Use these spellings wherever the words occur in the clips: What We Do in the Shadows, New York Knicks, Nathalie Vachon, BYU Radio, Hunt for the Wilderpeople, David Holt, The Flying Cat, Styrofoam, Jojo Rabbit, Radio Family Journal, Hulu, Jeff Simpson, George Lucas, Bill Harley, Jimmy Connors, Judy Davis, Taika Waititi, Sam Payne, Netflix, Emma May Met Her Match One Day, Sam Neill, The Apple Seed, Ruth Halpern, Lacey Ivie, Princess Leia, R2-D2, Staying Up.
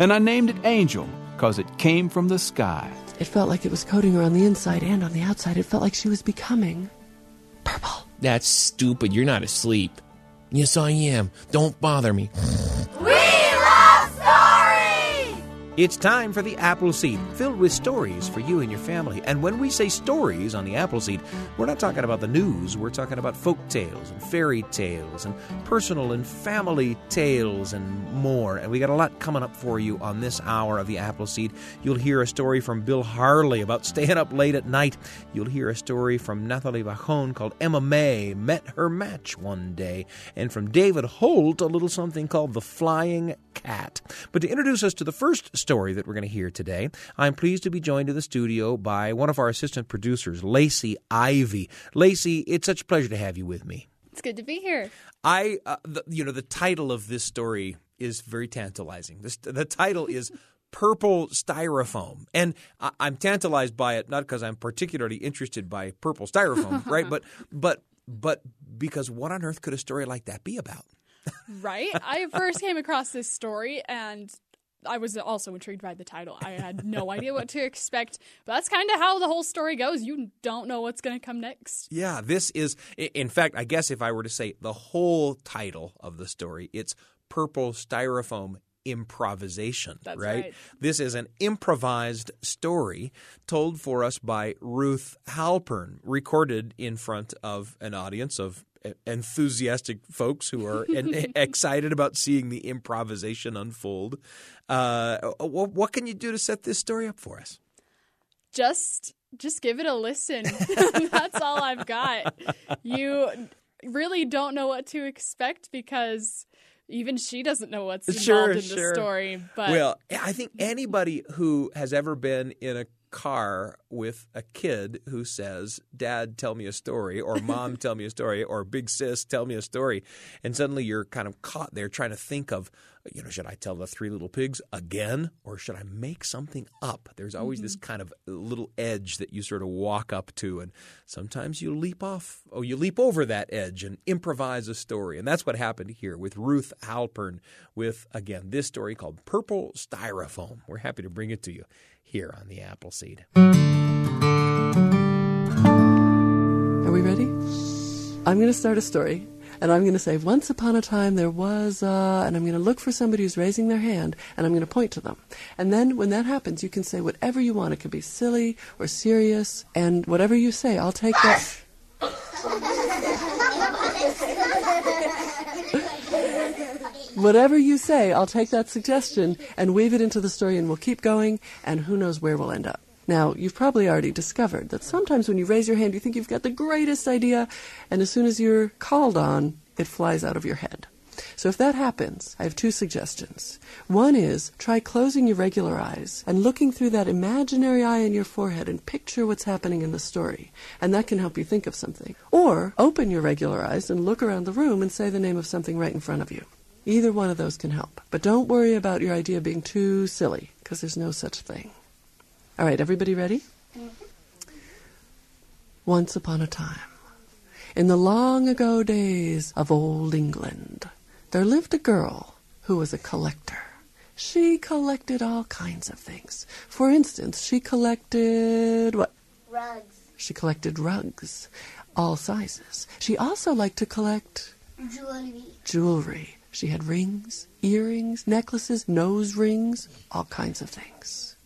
And I named it Angel because it came from the sky. It felt like it was coating her on the inside and on the outside. It felt like she was becoming purple. That's stupid. You're not asleep. Yes, I am. Don't bother me. We love stories! It's time for The Apple Seed, filled with stories for you and your family. And when we say stories on The Apple Seed, we're not talking about the news. We're talking about folk tales and fairy tales and personal and family tales and more. And we got a lot coming up for you on this hour of The Apple Seed. You'll hear a story from Bill Harley about staying up late at night. You'll hear a story from Nathalie Vachon called Emma May Met Her Match One Day. And from David Holt, a little something called The Flying Cat. But to introduce us to the first story that we're going to hear today, I'm pleased to be joined in the studio by one of our assistant producers, Lacey Ivie. Lacey, it's such a pleasure to have you with me. It's good to be here. The title of this story is very tantalizing. The title is Purple Styrofoam. And I'm tantalized by it, not because I'm particularly interested by purple styrofoam, right? But because what on earth could a story like that be about? Right? I first came across this story and I was also intrigued by the title. I had no idea what to expect, but that's kind of how the whole story goes. You don't know what's going to come next. Yeah, this is, in fact, I guess if I were to say the whole title of the story, it's Purple Styrofoam Improvisation. That's right. This is an improvised story told for us by Ruth Halpern, recorded in front of an audience of enthusiastic folks who are excited about seeing the improvisation unfold. What can you do to set this story up for us? Just give it a listen. That's all I've got. You really don't know what to expect because even she doesn't know what's involved in the story. But well, I think anybody who has ever been in a car with a kid who says, Dad, tell me a story, or Mom, tell me a story, or Big Sis, tell me a story. And suddenly you're kind of caught there trying to think of, should I tell the Three Little Pigs again, or should I make something up? There's always this kind of little edge that you sort of walk up to, and sometimes you leap over that edge and improvise a story. And that's what happened here with Ruth Halpern with, again, this story called Purple Styrofoam. We're happy to bring it to you here on The Apple Seed. Are we ready? I'm going to start a story, and I'm going to say, once upon a time there was and I'm going to look for somebody who's raising their hand, and I'm going to point to them. And then when that happens, you can say whatever you want. It could be silly or serious, and whatever you say, I'll take that. Whatever you say, I'll take that suggestion and weave it into the story, and we'll keep going, and who knows where we'll end up. Now, you've probably already discovered that sometimes when you raise your hand, you think you've got the greatest idea, and as soon as you're called on, it flies out of your head. So if that happens, I have two suggestions. One is try closing your regular eyes and looking through that imaginary eye in your forehead and picture what's happening in the story, and that can help you think of something. Or open your regular eyes and look around the room and say the name of something right in front of you. Either one of those can help. But don't worry about your idea being too silly, because there's no such thing. All right, everybody ready? Once upon a time, in the long ago days of old England, there lived a girl who was a collector. She collected all kinds of things. For instance, she collected what? Rugs. She collected rugs, all sizes. She also liked to collect jewelry. She had rings, earrings, necklaces, nose rings, all kinds of things.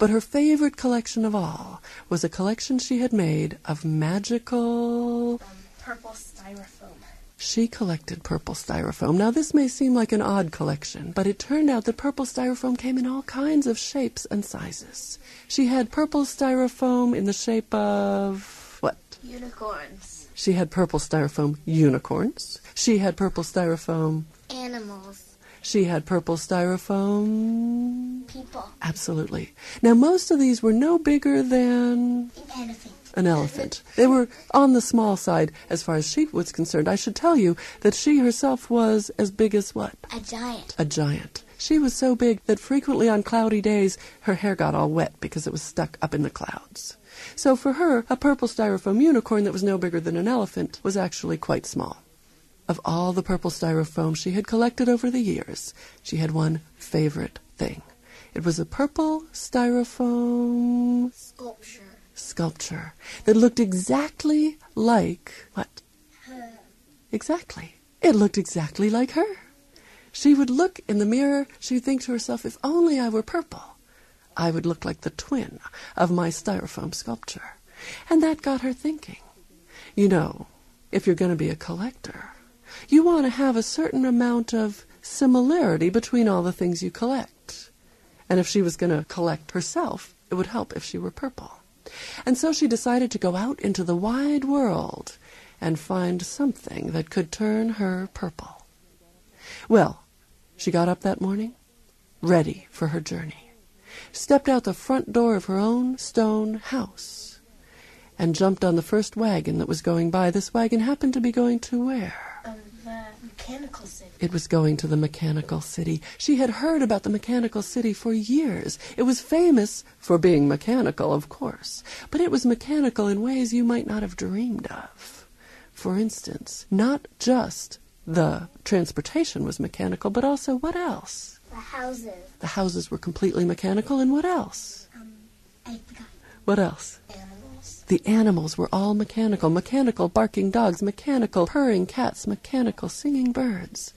But her favorite collection of all was a collection she had made of magical purple styrofoam. She collected purple styrofoam. Now, this may seem like an odd collection, but it turned out that purple styrofoam came in all kinds of shapes and sizes. She had purple styrofoam in the shape of what? Unicorns. She had purple styrofoam unicorns. She had purple styrofoam animals. She had purple styrofoam people. Absolutely. Now, most of these were no bigger than an elephant. They were on the small side as far as she was concerned. I should tell you that she herself was as big as what? A giant. She was so big that frequently on cloudy days her hair got all wet because it was stuck up in the clouds. So for her, a purple styrofoam unicorn that was no bigger than an elephant was actually quite small. Of all the purple styrofoam she had collected over the years, she had one favorite thing. It was a purple styrofoam sculpture that looked exactly like what? Her. Exactly. It looked exactly like her. She would look in the mirror, she would think to herself, if only I were purple, I would look like the twin of my styrofoam sculpture. And that got her thinking. You know, if you're going to be a collector, you want to have a certain amount of similarity between all the things you collect. And if she was going to collect herself, it would help if she were purple. And so she decided to go out into the wide world and find something that could turn her purple. Well, she got up that morning, ready for her journey, stepped out the front door of her own stone house, and jumped on the first wagon that was going by. This wagon happened to be going to where? The Mechanical City. It was going to the Mechanical City. She had heard about the Mechanical City for years. It was famous for being mechanical, of course, but it was mechanical in ways you might not have dreamed of. For instance, not just the transportation was mechanical, but also what else? The houses. The houses were completely mechanical, and what else? I forgot. What else? Animals. The animals were all mechanical. Mechanical barking dogs, mechanical purring cats, mechanical singing birds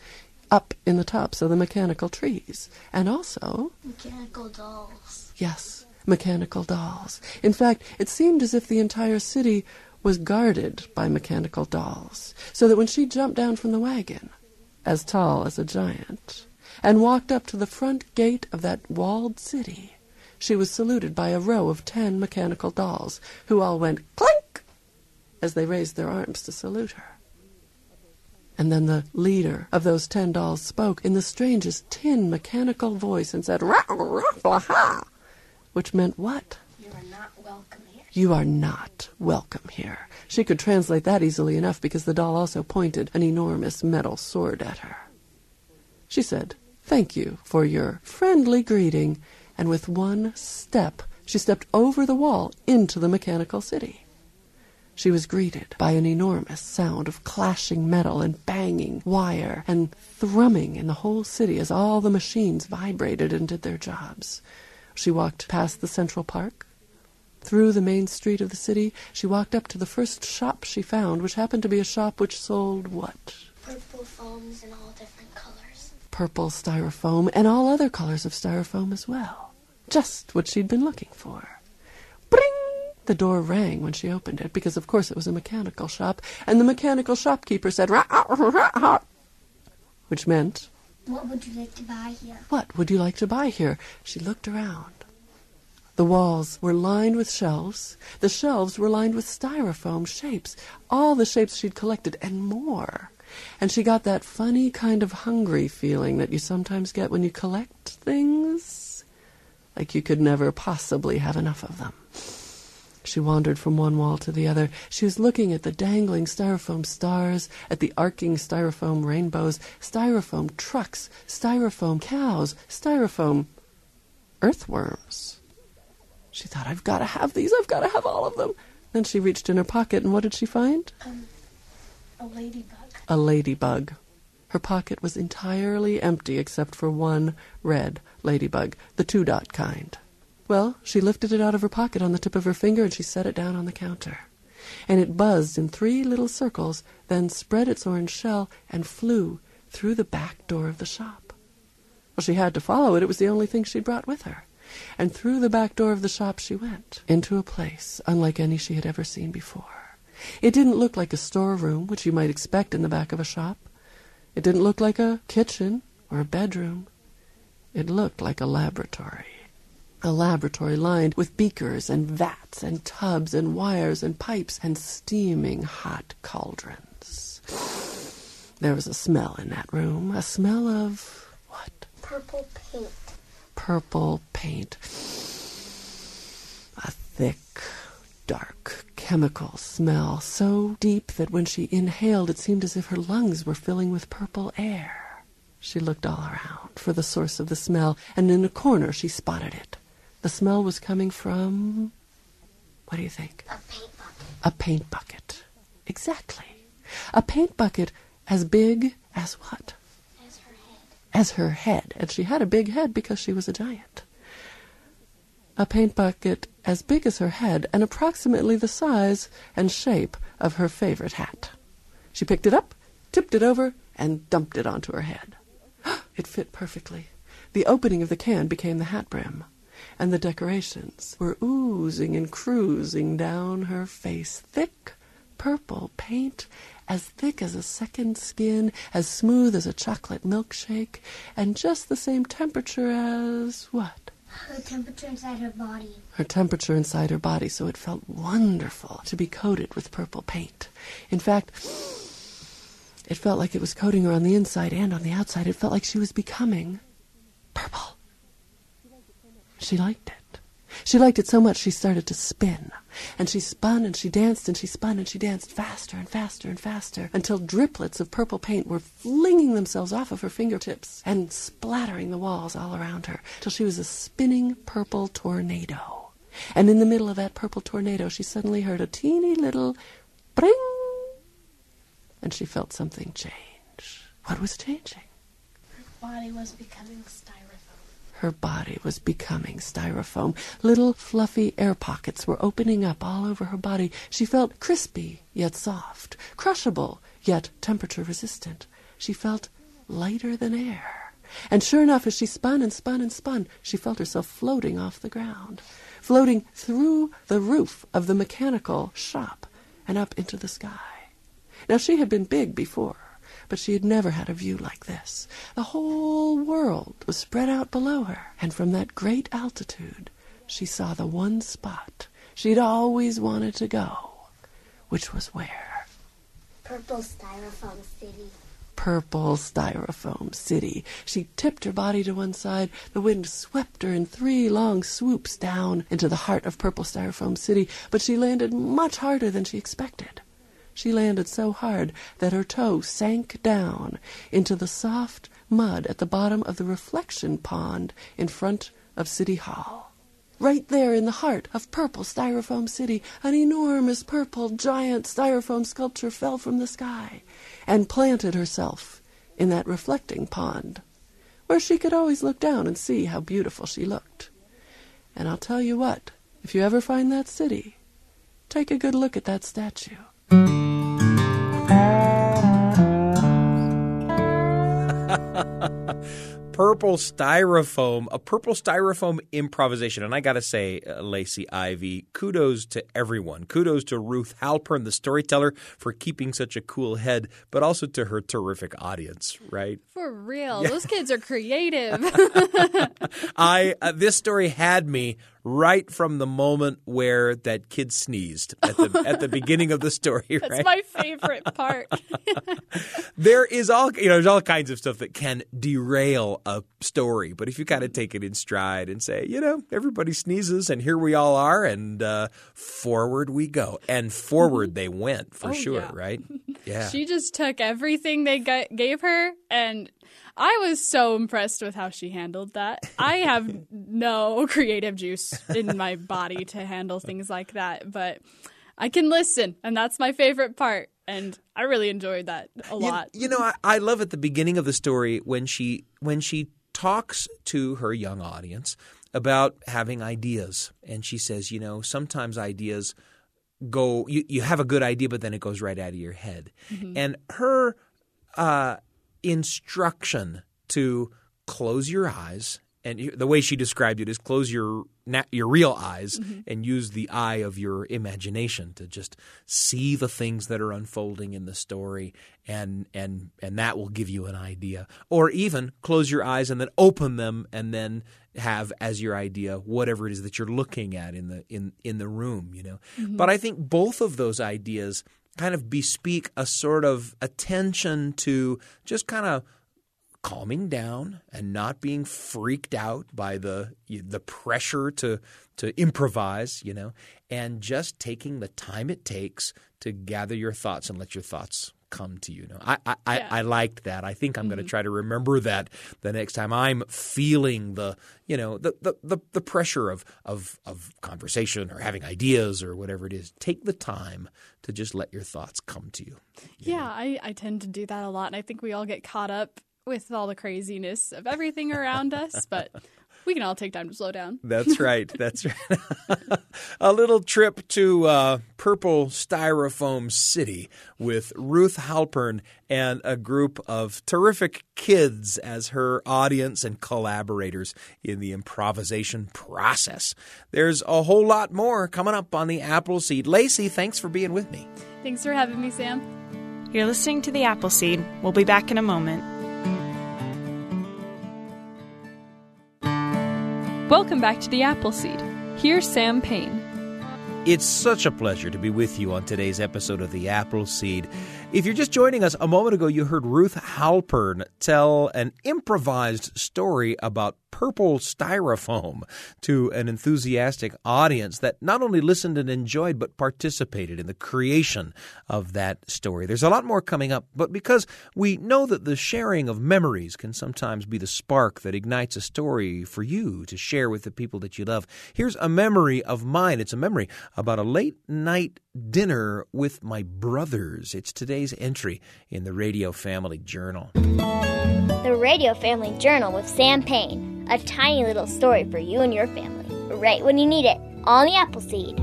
up in the tops of the mechanical trees. And also mechanical dolls. Yes, mechanical dolls. In fact, it seemed as if the entire city was guarded by mechanical dolls, so that when she jumped down from the wagon, as tall as a giant, and walked up to the front gate of that walled city, she was saluted by a row of 10 mechanical dolls, who all went clink as they raised their arms to salute her. And then the leader of those 10 dolls spoke in the strangest tin mechanical voice and said, "Rah, rah, blah, ha," which meant what? You are not welcome. You are not welcome here. She could translate that easily enough because the doll also pointed an enormous metal sword at her. She said, "Thank you for your friendly greeting," and with one step, she stepped over the wall into the Mechanical City. She was greeted by an enormous sound of clashing metal and banging wire and thrumming in the whole city as all the machines vibrated and did their jobs. She walked past the Central Park. Through the main street of the city, she walked up to the first shop she found, which happened to be a shop which sold what? Purple foams in all different colors. Purple styrofoam and all other colors of styrofoam as well. Just what she'd been looking for. Bring! The door rang when she opened it, because of course it was a mechanical shop, and the mechanical shopkeeper said, "Rah, rah, rah, rah," which meant, "What would you like to buy here?" What would you like to buy here? She looked around. The walls were lined with shelves. The shelves were lined with styrofoam shapes, all the shapes she'd collected, and more. And she got that funny kind of hungry feeling that you sometimes get when you collect things, like you could never possibly have enough of them. She wandered from one wall to the other. She was looking at the dangling styrofoam stars, at the arcing styrofoam rainbows, styrofoam trucks, styrofoam cows, styrofoam earthworms. She thought, "I've got to have these. I've got to have all of them." Then she reached in her pocket, and what did she find? A ladybug. A ladybug. Her pocket was entirely empty except for one red ladybug, the two-dot kind. Well, she lifted it out of her pocket on the tip of her finger, and she set it down on the counter. And it buzzed in 3 little circles, then spread its orange shell and flew through the back door of the shop. Well, she had to follow it. It was the only thing she'd brought with her. And through the back door of the shop she went, into a place unlike any she had ever seen before. It didn't look like a storeroom, which you might expect in the back of a shop. It didn't look like a kitchen or a bedroom. It looked like a laboratory lined with beakers and vats and tubs and wires and pipes and steaming hot cauldrons. There was a smell in that room, a smell of what? Purple paint. Purple paint, a thick, dark, chemical smell, so deep that when she inhaled it seemed as if her lungs were filling with purple air. She looked all around for the source of the smell, and in a corner she spotted it. The smell was coming from, what do you think? A paint bucket. A paint bucket. Exactly. A paint bucket as big as what? As her head, and she had a big head because she was a giant. a paint bucket as big as her head and approximately the size and shape of her favorite hat. She picked it up, tipped it over, and dumped it onto her head. It fit perfectly. The opening of the can became the hat brim, and the decorations were oozing and cruising down her face. Thick purple paint, as thick as a second skin, as smooth as a chocolate milkshake, and just the same temperature as what? Her temperature inside her body. Her temperature inside her body, so it felt wonderful to be coated with purple paint. In fact, it felt like it was coating her on the inside and on the outside. It felt like she was becoming purple. She liked it. She liked it so much she started to spin. And she spun and she danced and she spun and she danced faster and faster and faster until driplets of purple paint were flinging themselves off of her fingertips and splattering the walls all around her till she was a spinning purple tornado. And in the middle of that purple tornado, she suddenly heard a teeny little bring. And she felt something change. What was changing? Her body was becoming styrofoam. Her body was becoming styrofoam. Little fluffy air pockets were opening up all over her body. She felt crispy yet soft, crushable yet temperature resistant. She felt lighter than air. And sure enough, as she spun and spun and spun, she felt herself floating off the ground, floating through the roof of the mechanical shop and up into the sky. Now, she had been big before, but she had never had a view like this. The whole world was spread out below her, and from that great altitude, she saw the one spot she'd always wanted to go, which was where? Purple Styrofoam City. Purple Styrofoam City. She tipped her body to one side. The wind swept her in three long swoops down into the heart of Purple Styrofoam City, but she landed much harder than she expected. She landed so hard that her toe sank down into the soft mud at the bottom of the reflection pond in front of City Hall. Right there in the heart of Purple Styrofoam City, an enormous purple giant styrofoam sculpture fell from the sky and planted herself in that reflecting pond, where she could always look down and see how beautiful she looked. And I'll tell you what, if you ever find that city, take a good look at that statue. Purple Styrofoam, a Purple Styrofoam improvisation. And I got to say, Lacey Ivie, kudos to everyone. Kudos to Ruth Halpern, the storyteller, for keeping such a cool head, but also to her terrific audience, right? For real. Yeah. Those kids are creative. This story had me right from the moment where that kid sneezed at the beginning of the story. Right? That's my favorite part. There is all there's all kinds of stuff that can derail a story, but if you kind of take it in stride and say, everybody sneezes, and here we all are, and forward we go, and forward they went for sure, yeah. Right? Yeah, she just took everything they gave her, and I was so impressed with how she handled that. I have no creative juice in my body to handle things like that, but I can listen, and that's my favorite part. And I really enjoyed that a lot. I love at the beginning of the story when she talks to her young audience about having ideas, and she says, sometimes ideas go. You have a good idea, but then it goes right out of your head. Mm-hmm. And her instruction to close your eyes, and the way she described it is close your real eyes, mm-hmm. and use the eye of your imagination to just see the things that are unfolding in the story, and that will give you an idea. Or even close your eyes and then open them and then have as your idea whatever it is that you're looking at in the room, Mm-hmm. But I think both of those ideas kind of bespeak a sort of attention to just kind of calming down and not being freaked out by the pressure to improvise, and just taking the time it takes to gather your thoughts and let your thoughts come to you. I liked that. I think I'm mm-hmm. going to try to remember that the next time I'm feeling the pressure of conversation or having ideas or whatever it is. Take the time to just let your thoughts come to you. I tend to do that a lot, and I think we all get caught up with all the craziness of everything around us, but We can all take time to slow down. That's right. That's right. A little trip to Purple Styrofoam City with Ruth Halpern and a group of terrific kids as her audience and collaborators in the improvisation process. There's a whole lot more coming up on The Apple Seed. Lacey, thanks for being with me. Thanks for having me, Sam. You're listening to The Apple Seed. We'll be back in a moment. Welcome back to The Apple Seed. Here's Sam Payne. It's such a pleasure to be with you on today's episode of The Apple Seed. If you're just joining us, a moment ago you heard Ruth Halpern tell an improvised story about purple styrofoam to an enthusiastic audience that not only listened and enjoyed but participated in the creation of that story. There's a lot more coming up, but because we know that the sharing of memories can sometimes be the spark that ignites a story for you to share with the people that you love, here's a memory of mine. It's a memory about a late-night dinner with my brothers. It's today's entry in the Radio Family Journal. The Radio Family Journal with Sam Payne. A tiny little story for you and your family, right when you need it, on The Apple Seed.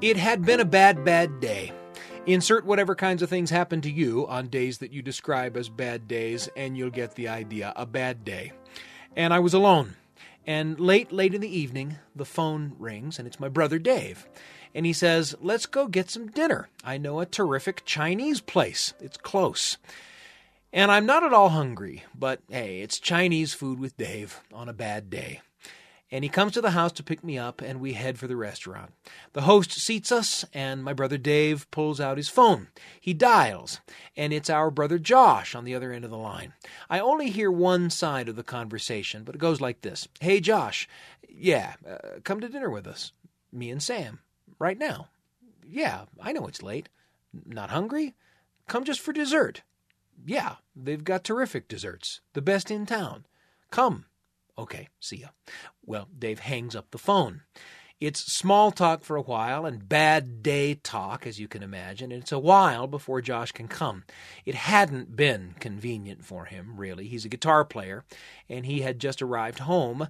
It had been a bad day. Insert whatever kinds of things happen to you on days that you describe as bad days, and you'll get the idea, a bad day. And I was alone. And late in the evening, the phone rings, and it's my brother Dave. And he says, let's go get some dinner. I know a terrific Chinese place. It's close. And I'm not at all hungry, but hey, it's Chinese food with Dave on a bad day. And he comes to the house to pick me up, and we head for the restaurant. The host seats us, and my brother Dave pulls out his phone. He dials, and it's our brother Josh on the other end of the line. I only hear one side of the conversation, but it goes like this. Hey, Josh. Yeah, come to dinner with us. Me and Sam. Right now. Yeah, I know it's late. Not hungry? Come just for dessert. Yeah, they've got terrific desserts. The best in town. Come. Okay, see ya. Well, Dave hangs up the phone. It's small talk for a while and bad day talk, as you can imagine, and it's a while before Josh can come. It hadn't been convenient for him, really. He's a guitar player, and he had just arrived home,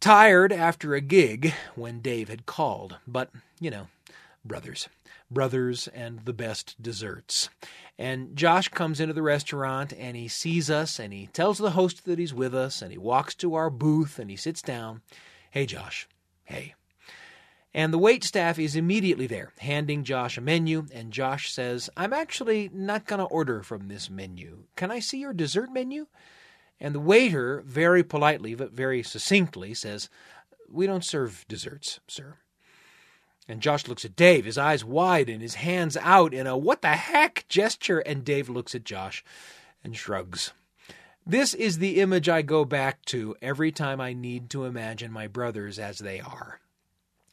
tired after a gig when Dave had called. But, you know, brothers and the best desserts. And Josh comes into the restaurant, and he sees us, and he tells the host that he's with us, and he walks to our booth, and he sits down. Hey, Josh. Hey. And the wait staff is immediately there, handing Josh a menu, and Josh says, I'm actually not going to order from this menu. Can I see your dessert menu? And the waiter, very politely but very succinctly, says, we don't serve desserts, sir. And Josh looks at Dave, his eyes wide and his hands out in a what-the-heck gesture, and Dave looks at Josh and shrugs. This is the image I go back to every time I need to imagine my brothers as they are.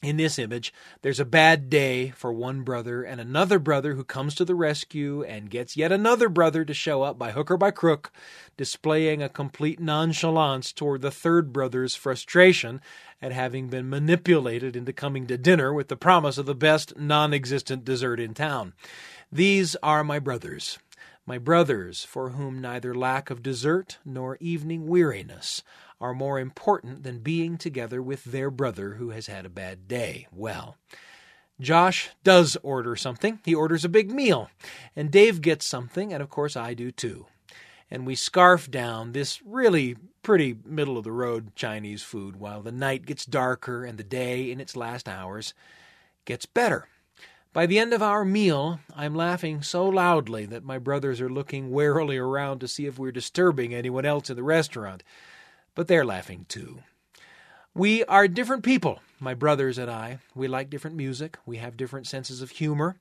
In this image, there's a bad day for one brother and another brother who comes to the rescue and gets yet another brother to show up by hook or by crook, displaying a complete nonchalance toward the third brother's frustration at having been manipulated into coming to dinner with the promise of the best non-existent dessert in town. These are my brothers for whom neither lack of dessert nor evening weariness are more important than being together with their brother who has had a bad day. Well, Josh does order something. He orders a big meal, and Dave gets something, and of course I do too. And we scarf down this really pretty middle-of-the-road Chinese food while the night gets darker and the day in its last hours gets better. By the end of our meal, I'm laughing so loudly that my brothers are looking warily around to see if we're disturbing anyone else in the restaurant. But they're laughing too. We are different people, my brothers and I. We like different music. We have different senses of humor.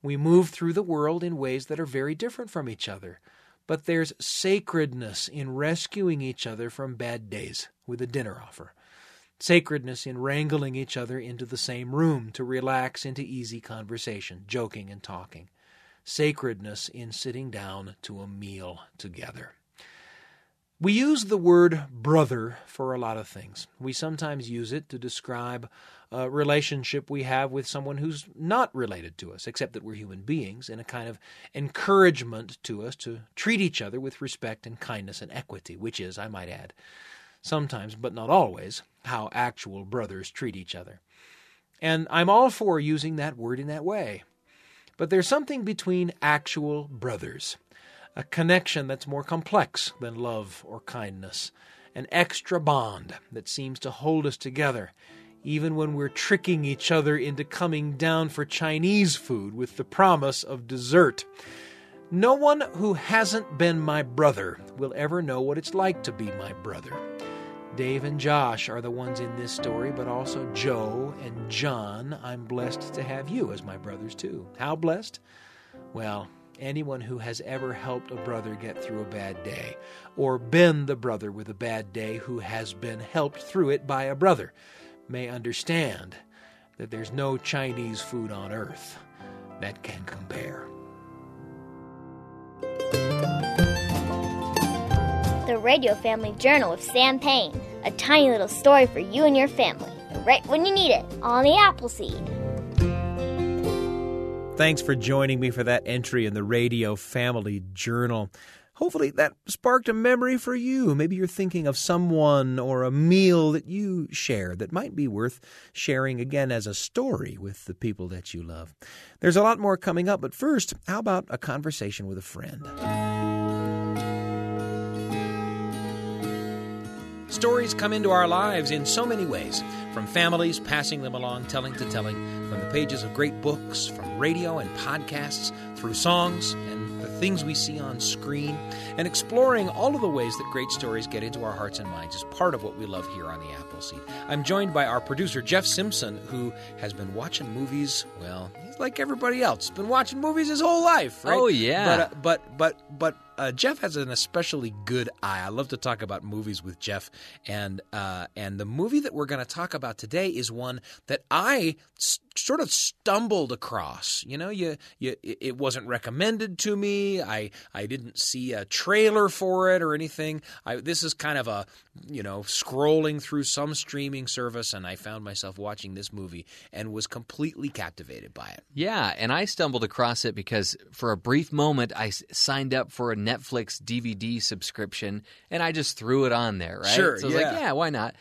We move through the world in ways that are very different from each other. But there's sacredness in rescuing each other from bad days with a dinner offer. Sacredness in wrangling each other into the same room to relax into easy conversation, joking and talking. Sacredness in sitting down to a meal together. We use the word brother for a lot of things. We sometimes use it to describe a relationship we have with someone who's not related to us, except that we're human beings, and a kind of encouragement to us to treat each other with respect and kindness and equity, which is, I might add, sometimes, but not always, how actual brothers treat each other. And I'm all for using that word in that way. But there's something between actual brothers, a connection that's more complex than love or kindness, an extra bond that seems to hold us together, even when we're tricking each other into coming down for Chinese food with the promise of dessert. No one who hasn't been my brother will ever know what it's like to be my brother. Dave and Josh are the ones in this story, but also Joe and John. I'm blessed to have you as my brothers, too. How blessed? Well, anyone who has ever helped a brother get through a bad day, or been the brother with a bad day who has been helped through it by a brother, may understand that there's no Chinese food on earth that can compare. The Radio Family Journal with Sam Payne, a tiny little story for you and your family, right when you need it, on the Apple Seed. Thanks for joining me for that entry in the Radio Family Journal. Hopefully that sparked a memory for you. Maybe you're thinking of someone or a meal that you share that might be worth sharing again as a story with the people that you love. There's a lot more coming up, but first, how about a conversation with a friend? Stories come into our lives in so many ways, from families passing them along, telling to telling, from the pages of great books, from radio and podcasts, through songs and the things we see on screen. And exploring all of the ways that great stories get into our hearts and minds is part of what we love here on The Apple Seed. I'm joined by our producer, Jeff Simpson, who has been watching movies, well, he's like everybody else, been watching movies his whole life, right? Oh, yeah. But Jeff has an especially good eye. I love to talk about movies with Jeff, and the movie that we're going to talk about today is one that I sort of stumbled across. You know, it wasn't recommended to me. I didn't see a trailer for it or anything. This is kind of a, you know, scrolling through some streaming service, and I found myself watching this movie and was completely captivated by it. Yeah, and I stumbled across it because for a brief moment I signed up for a Netflix DVD subscription, and I just threw it on there, right? Sure, so I was like, yeah, why not?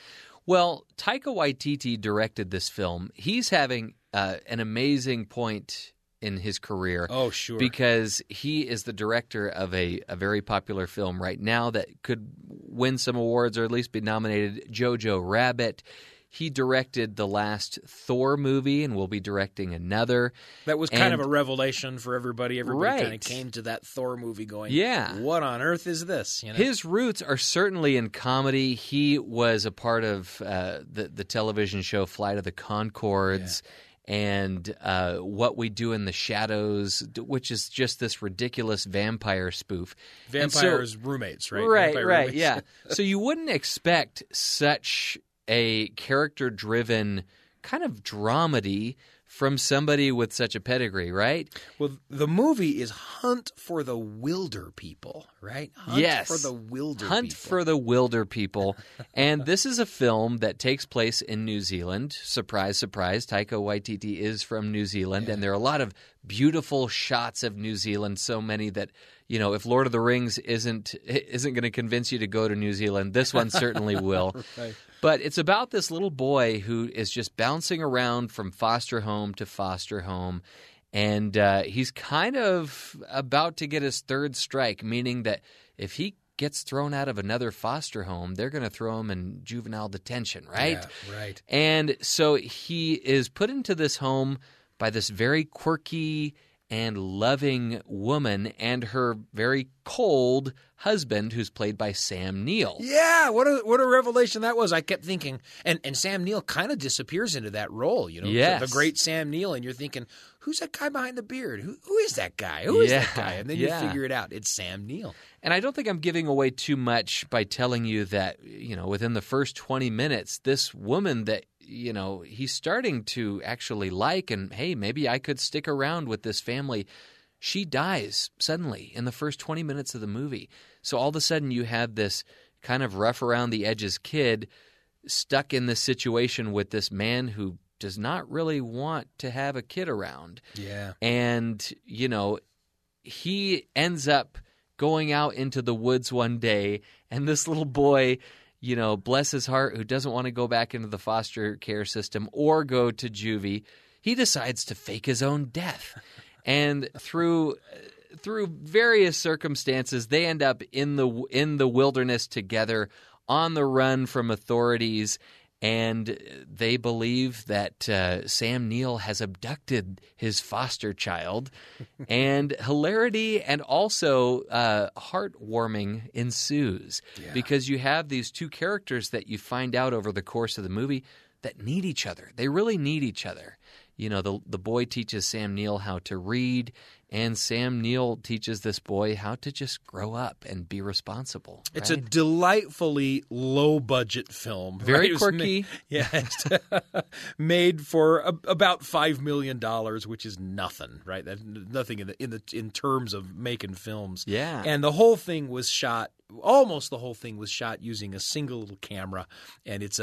Well, Taika Waititi directed this film. He's having an amazing point in his career. Oh, sure. Because he is the director of a very popular film right now that could win some awards or at least be nominated, Jojo Rabbit. He directed the last Thor movie and will be directing another. That was kind of a revelation for everybody. Everybody kind of came to that Thor movie going, yeah, what on earth is this? You know? His roots are certainly in comedy. He was a part of the television show Flight of the Concords. Yeah. And What We Do in the Shadows, which is just this ridiculous vampire spoof. Vampires roommates, right? Right, vampire right, roommates. Yeah. So you wouldn't expect such a character-driven kind of dramedy from somebody with such a pedigree, right? Well, the movie is Hunt for the Wilderpeople, right? Hunt for the Wilderpeople. And this is a film that takes place in New Zealand. Surprise, surprise, Taika Waititi is from New Zealand, yeah. And there are a lot of beautiful shots of New Zealand, so many that, you know, if Lord of the Rings isn't going to convince you to go to New Zealand, this one certainly will. Right. But it's about this little boy who is just bouncing around from foster home to foster home, and he's kind of about to get his third strike, meaning that if he gets thrown out of another foster home, they're going to throw him in juvenile detention, right? Yeah, right. And so he is put into this home by this very quirky and loving woman and her very cold husband, who's played by Sam Neill. Yeah, what a revelation that was. I kept thinking, and Sam Neill kind of disappears into that role, you know, yes. The great Sam Neill, and you're thinking, who's that guy behind the beard? Who is that guy? Who is that guy? And then you figure it out. It's Sam Neill. And I don't think I'm giving away too much by telling you that, you know, within the first 20 minutes, this woman that, you know, he's starting to actually like, and hey, maybe I could stick around with this family. She dies suddenly in the first 20 minutes of the movie. So all of a sudden you have this, kind of rough around the edges kid stuck in this situation with this man who does not really want to have a kid around. Yeah. And, you know, he ends up going out into the woods one day, and this little boy, you know, bless his heart, who doesn't want to go back into the foster care system or go to juvie, he decides to fake his own death. And through various circumstances, they end up in the wilderness together, on the run from authorities, and they believe that Sam Neill has abducted his foster child. And hilarity and also heartwarming ensues, yeah, because you have these two characters that you find out over the course of the movie that need each other. They really need each other. You know, the boy teaches Sam Neill how to read, and Sam Neill teaches this boy how to just grow up and be responsible. Right? It's a delightfully low-budget film. Very quirky. Made for about $5 million, which is nothing, right? Nothing in terms of making films. Yeah. And the whole thing was shot. Almost the whole thing was shot using a single little camera, and it's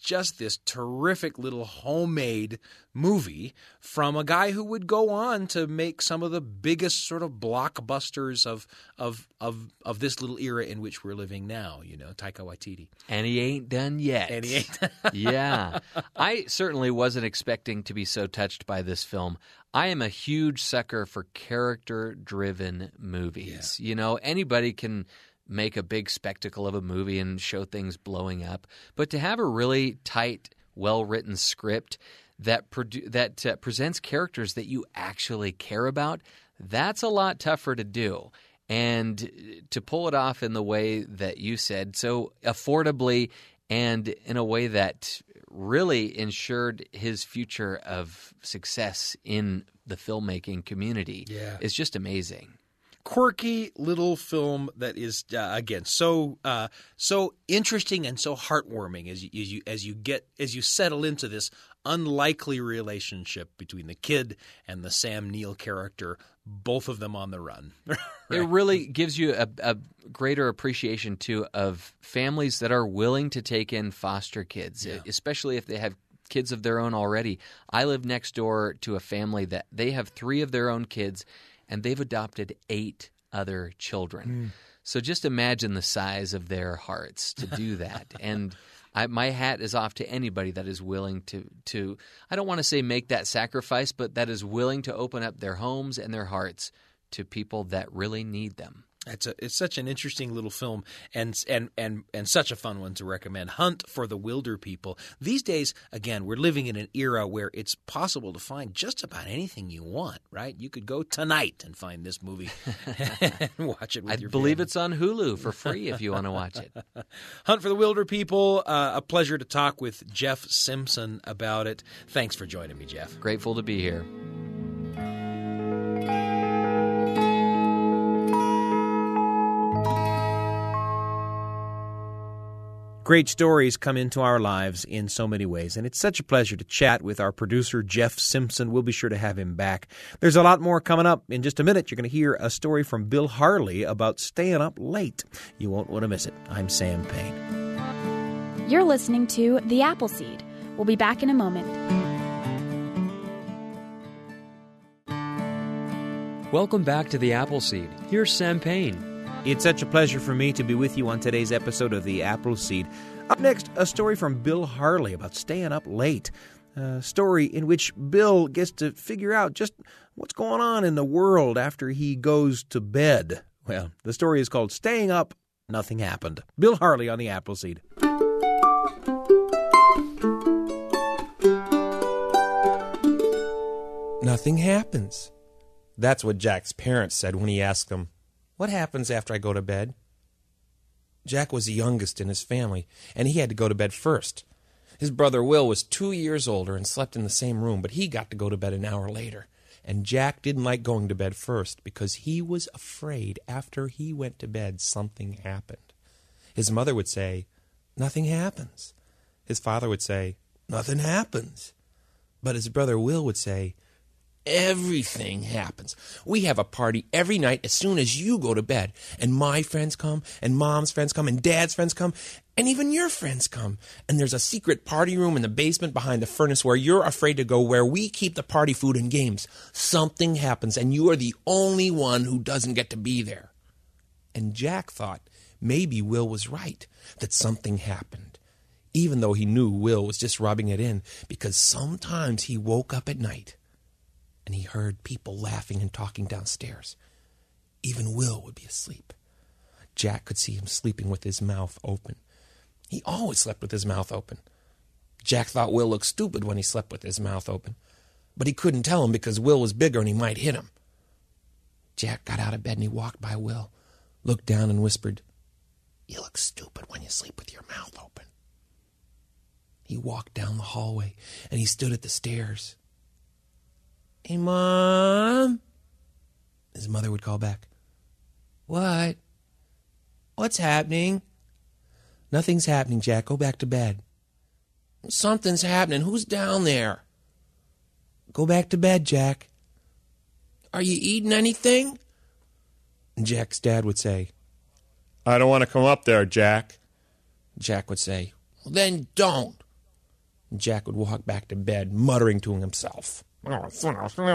just this terrific little homemade movie from a guy who would go on to make some of the biggest sort of blockbusters of this little era in which we're living now. You know, Taika Waititi, and he ain't done yet. Yeah, I certainly wasn't expecting to be so touched by this film. I am a huge sucker for character-driven movies. Yeah. You know, anybody can make a big spectacle of a movie and show things blowing up, but to have a really tight, well-written script that presents characters that you actually care about, that's a lot tougher to do. And to pull it off in the way that you said, so affordably and in a way that really ensured his future of success in the filmmaking community. Yeah. It's just amazing. Quirky little film that is again so interesting and so heartwarming as you settle into this unlikely relationship between the kid and the Sam Neill character, both of them on the run. Right? It really gives you a greater appreciation too of families that are willing to take in foster kids, yeah, especially if they have kids of their own already. I live next door to a family that they have 3 of their own kids, and they've adopted 8 other children. Mm. So just imagine the size of their hearts to do that. And my hat is off to anybody that is willing to – I don't want to say make that sacrifice, but that is willing to open up their homes and their hearts to people that really need them. It's such an interesting little film and such a fun one to recommend. Hunt for the Wilderpeople. These days, again, we're living in an era where it's possible to find just about anything you want, right? You could go tonight and find this movie and watch it with your family. I believe it's on Hulu for free if you want to watch it. Hunt for the Wilderpeople. A pleasure to talk with Jeff Simpson about it. Thanks for joining me, Jeff. Grateful to be here. Great stories come into our lives in so many ways, and it's such a pleasure to chat with our producer, Jeff Simpson. We'll be sure to have him back. There's a lot more coming up. In just a minute, you're going to hear a story from Bill Harley about staying up late. You won't want to miss it. I'm Sam Payne. You're listening to The Apple Seed. We'll be back in a moment. Welcome back to The Apple Seed. Here's Sam Payne. It's such a pleasure for me to be with you on today's episode of The Apple Seed. Up next, a story from Bill Harley about staying up late. A story in which Bill gets to figure out just what's going on in the world after he goes to bed. Well, the story is called Staying Up, Nothing Happened. Bill Harley on The Apple Seed. Nothing happens. That's what Jack's parents said when he asked them, "What happens after I go to bed?" Jack was the youngest in his family, and he had to go to bed first. His brother Will was 2 years older and slept in the same room, but he got to go to bed an hour later. And Jack didn't like going to bed first because he was afraid after he went to bed something happened. His mother would say, "Nothing happens." His father would say, "Nothing happens." But his brother Will would say, Everything happens. We have a party every night as soon as you go to bed. And my friends come, and Mom's friends come, and Dad's friends come, and even your friends come. And there's a secret party room in the basement behind the furnace where you're afraid to go, where we keep the party food and games. Something happens, and you are the only one who doesn't get to be there. And Jack thought maybe Will was right, that something happened, even though he knew Will was just rubbing it in, because sometimes he woke up at night and he heard people laughing and talking downstairs. Even Will would be asleep. Jack could see him sleeping with his mouth open. He always slept with his mouth open. Jack thought Will looked stupid when he slept with his mouth open, but he couldn't tell him because Will was bigger and he might hit him. Jack got out of bed and he walked by Will, looked down and whispered, "You look stupid when you sleep with your mouth open." He walked down the hallway and he stood at the stairs. "Hey, Mom," his mother would call back. "What? What's happening?" "Nothing's happening, Jack. Go back to bed." "Something's happening. Who's down there?" "Go back to bed, Jack." "Are you eating anything?" And Jack's dad would say, "I don't want to come up there, Jack." Jack would say, "Well, then don't." And Jack would walk back to bed, muttering to himself. He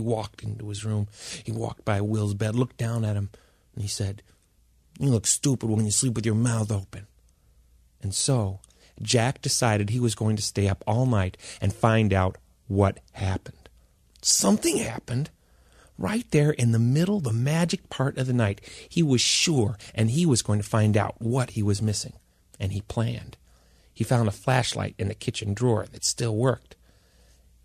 walked into his room. He walked by Will's bed, looked down at him, and he said, "You look stupid when you sleep with your mouth open." And so Jack decided he was going to stay up all night and find out what happened. Something happened. Right there in the middle, the magic part of the night, he was sure, and he was going to find out what he was missing. And he planned. He found a flashlight in the kitchen drawer that still worked.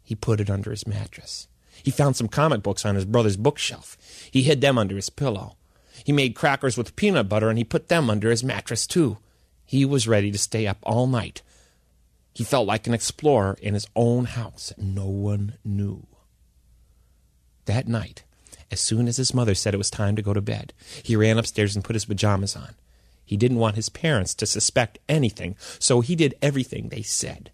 He put it under his mattress. He found some comic books on his brother's bookshelf. He hid them under his pillow. He made crackers with peanut butter, and he put them under his mattress, too. He was ready to stay up all night. He felt like an explorer in his own house, and no one knew. That night, as soon as his mother said it was time to go to bed, he ran upstairs and put his pajamas on. He didn't want his parents to suspect anything, so he did everything they said.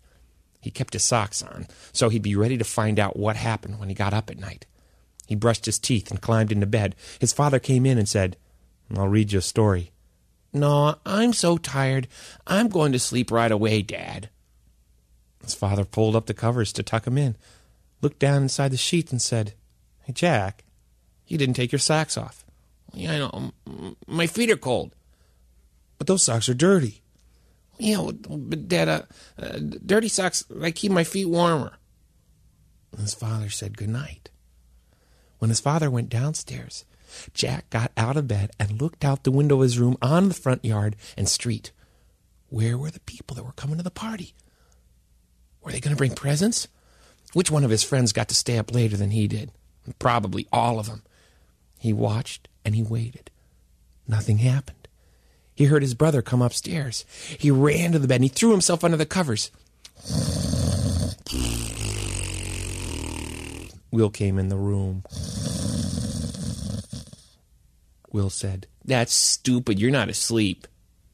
He kept his socks on, so he'd be ready to find out what happened when he got up at night. He brushed his teeth and climbed into bed. His father came in and said, "I'll read you a story." "No, I'm so tired. I'm going to sleep right away, Dad." His father pulled up the covers to tuck him in, looked down inside the sheets and said, "Hey, Jack, you didn't take your socks off." "Yeah, I know. My feet are cold." "But those socks are dirty." "Yeah, but Dad, dirty socks, I keep my feet warmer." His father said goodnight. When his father went downstairs, Jack got out of bed and looked out the window of his room on the front yard and street. Where were the people that were coming to the party? Were they going to bring presents? Which one of his friends got to stay up later than he did? Probably all of them. He watched and he waited. Nothing happened. He heard his brother come upstairs. He ran to the bed and he threw himself under the covers. Will came in the room. Will said, "That's stupid. You're not asleep."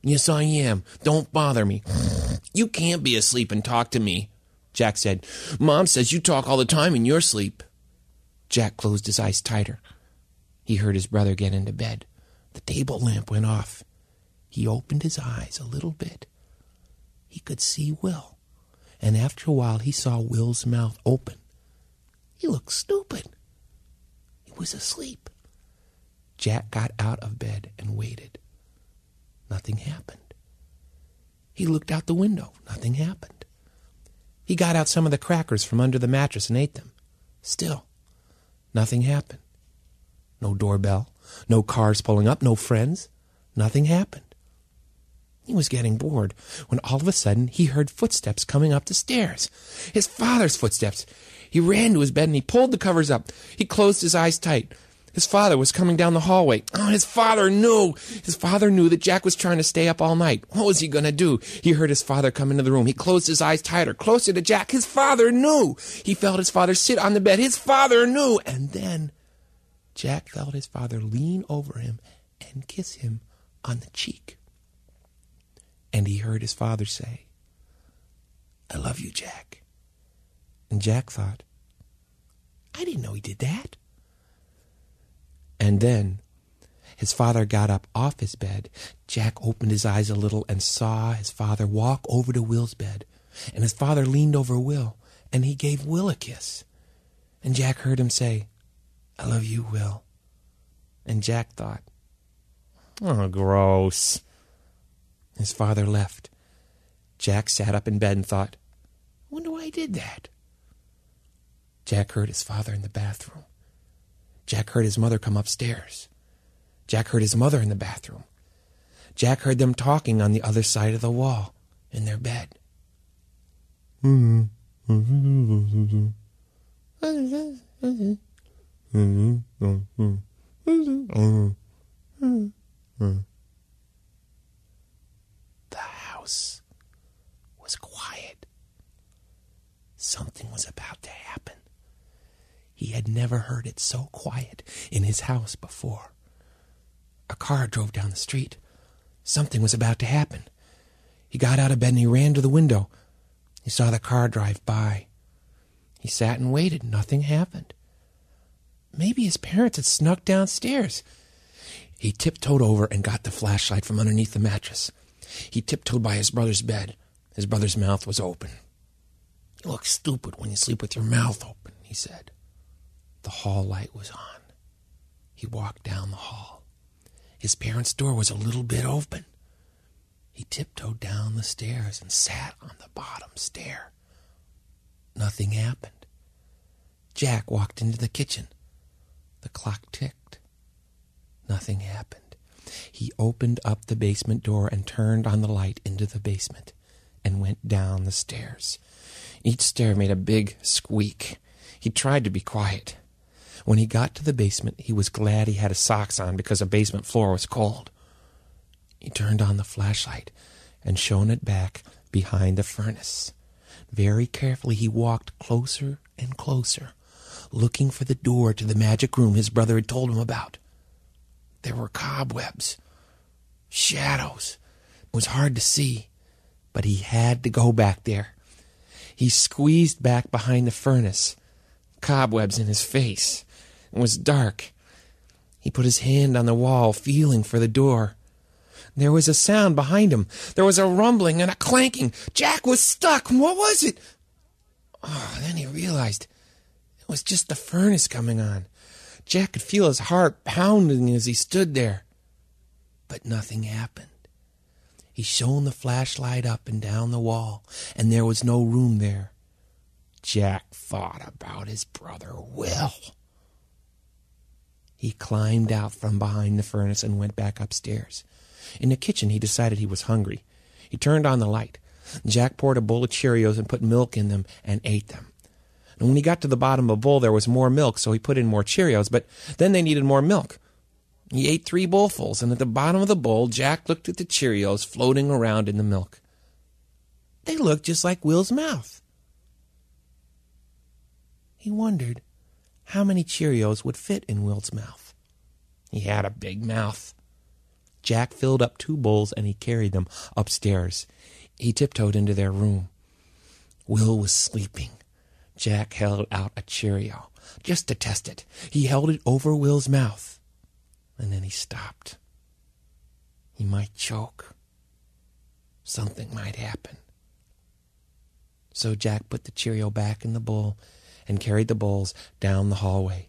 "Yes, I am. Don't bother me." "You can't be asleep and talk to me." Jack said, "Mom says you talk all the time in your sleep." Jack closed his eyes tighter. He heard his brother get into bed. The table lamp went off. He opened his eyes a little bit. He could see Will, and after a while he saw Will's mouth open. He looked stupid. He was asleep. Jack got out of bed and waited. Nothing happened. He looked out the window. Nothing happened. He got out some of the crackers from under the mattress and ate them. Still, nothing happened. No doorbell, no cars pulling up, no friends. Nothing happened. He was getting bored when all of a sudden he heard footsteps coming up the stairs. His father's footsteps. He ran to his bed and he pulled the covers up. He closed his eyes tight. His father was coming down the hallway. Oh, his father knew. His father knew that Jack was trying to stay up all night. What was he going to do? He heard his father come into the room. He closed his eyes tighter, closer to Jack. His father knew. He felt his father sit on the bed. His father knew. And then Jack felt his father lean over him and kiss him on the cheek. And he heard his father say, "I love you, Jack." And Jack thought, I didn't know he did that. And then his father got up off his bed. Jack opened his eyes a little and saw his father walk over to Will's bed. And his father leaned over Will, and he gave Will a kiss. And Jack heard him say, I love you, Will. And Jack thought, oh, gross. His father left. Jack sat up in bed and thought, I wonder why he did that. Jack heard his father in the bathroom. Jack heard his mother come upstairs. Jack heard his mother in the bathroom. Jack heard them talking on the other side of the wall in their bed. The house was quiet. Something was about to happen. He had never heard it so quiet in his house before. A car drove down the street. Something was about to happen. He got out of bed and he ran to the window. He saw the car drive by. He sat and waited. Nothing happened. Maybe his parents had snuck downstairs. He tiptoed over and got the flashlight from underneath the mattress. He tiptoed by his brother's bed. His brother's mouth was open. You look stupid when you sleep with your mouth open, he said. The hall light was on. He walked down the hall. His parents' door was a little bit open. He tiptoed down the stairs and sat on the bottom stair. Nothing happened. Jack walked into the kitchen. The clock ticked. Nothing happened. He opened up the basement door and turned on the light into the basement and went down the stairs. Each stair made a big squeak. He tried to be quiet. When he got to the basement, he was glad he had his socks on because the basement floor was cold. He turned on the flashlight and shone it back behind the furnace. Very carefully, he walked closer and closer, looking for the door to the magic room his brother had told him about. There were cobwebs, shadows. It was hard to see, but he had to go back there. He squeezed back behind the furnace, cobwebs in his face. It was dark. He put his hand on the wall, feeling for the door. There was a sound behind him. There was a rumbling and a clanking. Jack was stuck. What was it? Oh, then he realized it was just the furnace coming on. Jack could feel his heart pounding as he stood there. But nothing happened. He shone the flashlight up and down the wall, and there was no room there. Jack thought about his brother Will. He climbed out from behind the furnace and went back upstairs. In the kitchen, he decided he was hungry. He turned on the light. Jack poured a bowl of Cheerios and put milk in them and ate them. And when he got to the bottom of the bowl, there was more milk, so he put in more Cheerios, but then they needed more milk. He ate 3 bowlfuls, and at the bottom of the bowl, Jack looked at the Cheerios floating around in the milk. They looked just like Will's mouth. He wondered how many Cheerios would fit in Will's mouth. He had a big mouth. Jack filled up 2 bowls and he carried them upstairs. He tiptoed into their room. Will was sleeping. Jack held out a Cheerio just to test it. He held it over Will's mouth. And then he stopped. He might choke. Something might happen. So Jack put the Cheerio back in the bowl and carried the bowls down the hallway.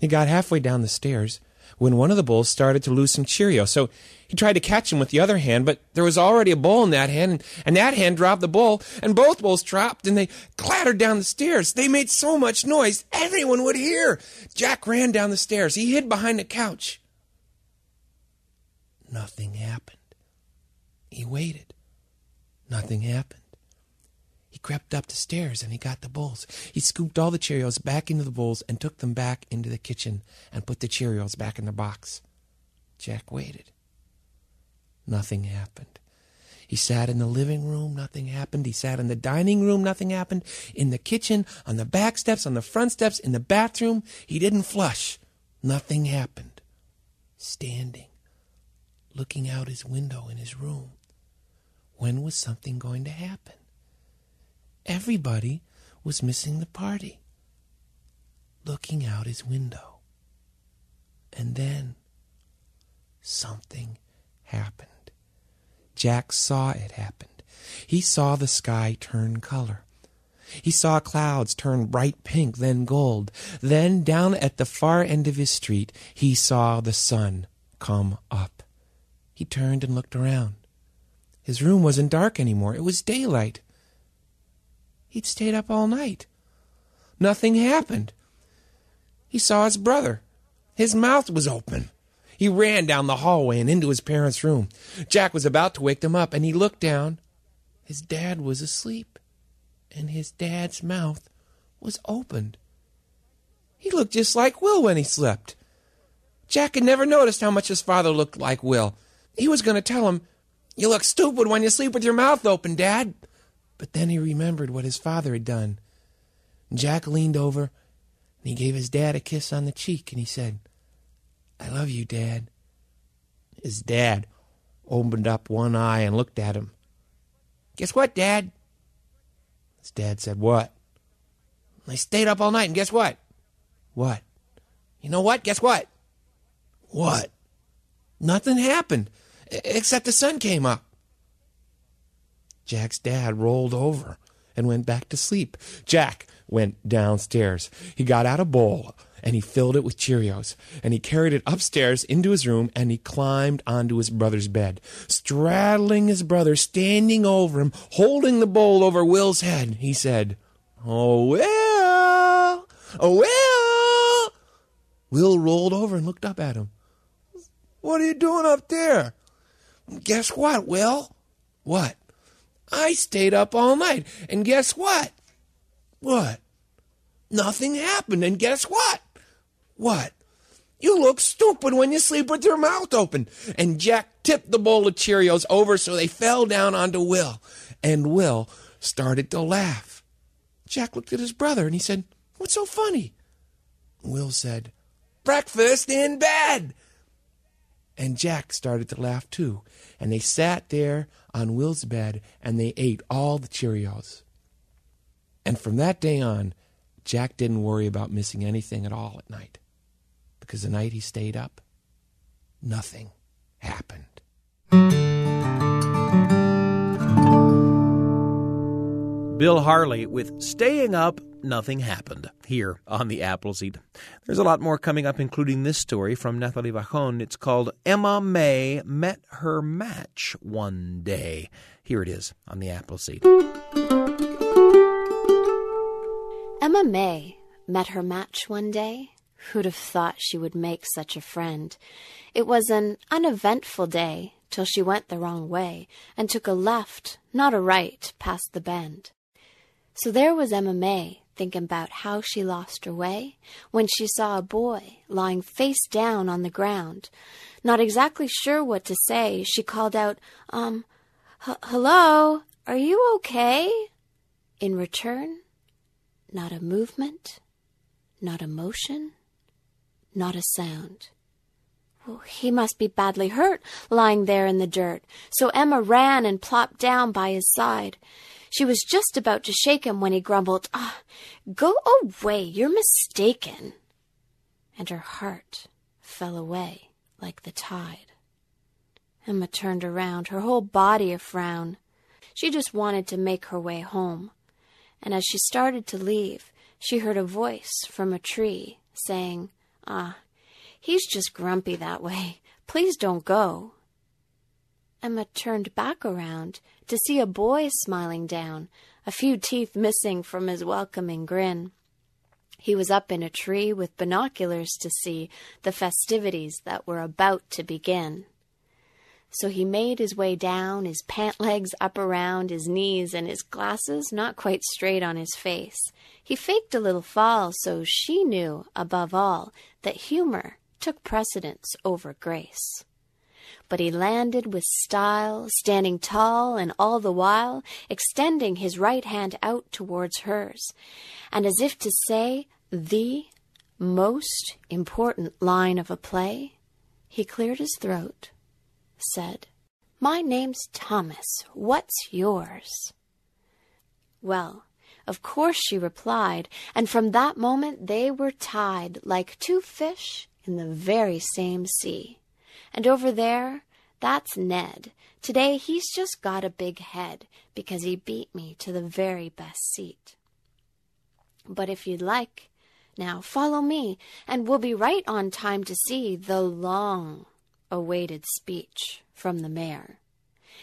He got halfway down the stairs when one of the bowls started to lose some Cheerios, so he tried to catch him with the other hand, but there was already a bowl in that hand, and that hand dropped the bowl, and both bowls dropped, and they clattered down the stairs. They made so much noise, everyone would hear. Jack ran down the stairs. He hid behind the couch. Nothing happened. He waited. Nothing happened. He crept up the stairs and he got the bowls. He scooped all the Cheerios back into the bowls and took them back into the kitchen and put the Cheerios back in the box. Jack waited. Nothing happened. He sat in the living room. Nothing happened. He sat in the dining room. Nothing happened. In the kitchen, on the back steps, on the front steps, in the bathroom. He didn't flush. Nothing happened. Standing, looking out his window in his room. When was something going to happen? Everybody was missing the party, looking out his window. And then something happened. Jack saw it happen. He saw the sky turn color. He saw clouds turn bright pink, then gold. Then, down at the far end of his street, he saw the sun come up. He turned and looked around. His room wasn't dark anymore. It was daylight. He'd stayed up all night. Nothing happened. He saw his brother. His mouth was open. He ran down the hallway and into his parents' room. Jack was about to wake them up, and he looked down. His dad was asleep, and his dad's mouth was opened. He looked just like Will when he slept. Jack had never noticed how much his father looked like Will. He was going to tell him, "You look stupid when you sleep with your mouth open, Dad." But then he remembered what his father had done. Jack leaned over, and he gave his dad a kiss on the cheek, and he said, "I love you, Dad." His dad opened up one eye and looked at him. "Guess what, Dad?" His dad said, "What?" "I stayed up all night, and guess what?" "What?" "You know what? Guess what?" "What?" "Nothing happened, except the sun came up." Jack's dad rolled over and went back to sleep. Jack went downstairs. He got out a bowl, and he filled it with Cheerios, and he carried it upstairs into his room, and he climbed onto his brother's bed, straddling his brother, standing over him, holding the bowl over Will's head. He said, "Oh, Will! Oh, Will!" Will rolled over and looked up at him. "What are you doing up there?" "Guess what, Will?" "What?" "I stayed up all night, and guess what?" "What?" "Nothing happened, and guess what?" "What?" "You look stupid when you sleep with your mouth open." And Jack tipped the bowl of Cheerios over so they fell down onto Will. And Will started to laugh. Jack looked at his brother and he said, "What's so funny?" Will said, "Breakfast in bed." And Jack started to laugh too. And they sat there on Will's bed and they ate all the Cheerios. And from that day on, Jack didn't worry about missing anything at all at night. Because the night he stayed up, nothing happened. Bill Harley with Staying Up, Nothing Happened, here on The Apple Seed. There's a lot more coming up, including this story from Nathalie Vachon. It's called Emma May Met Her Match One Day. Here it is on The Apple Seed. Emma May met her match one day. Who'd have thought she would make such a friend? It was an uneventful day till she went the wrong way and took a left, not a right, past the bend. So there was Emma May thinking about how she lost her way when she saw a boy lying face down on the ground. Not exactly sure what to say, she called out, "Hello, are you okay?" In return, not a movement, not a motion, not a sound. "Oh, he must be badly hurt, lying there in the dirt." So Emma ran and plopped down by his side. She was just about to shake him when he grumbled, "Go away, you're mistaken." And her heart fell away like the tide. Emma turned around, her whole body a frown. She just wanted to make her way home. And as she started to leave, she heard a voice from a tree saying, "He's just grumpy that way. Please don't go." Emma turned back around to see a boy smiling down, a few teeth missing from his welcoming grin. He was up in a tree with binoculars to see the festivities that were about to begin. So he made his way down, his pant legs up around his knees and his glasses not quite straight on his face. He faked a little fall, so she knew, above all, that humor took precedence over grace. But he landed with style, standing tall and all the while extending his right hand out towards hers, and as if to say the most important line of a play, he cleared his throat, said, "My name's Thomas. What's yours?" Well, Of course, she replied, and from that moment they were tied like two fish in the very same sea. And over there, that's Ned. Today he's just got a big head because he beat me to the very best seat. But if you'd like, now follow me, and we'll be right on time to see the long-awaited speech from the mayor.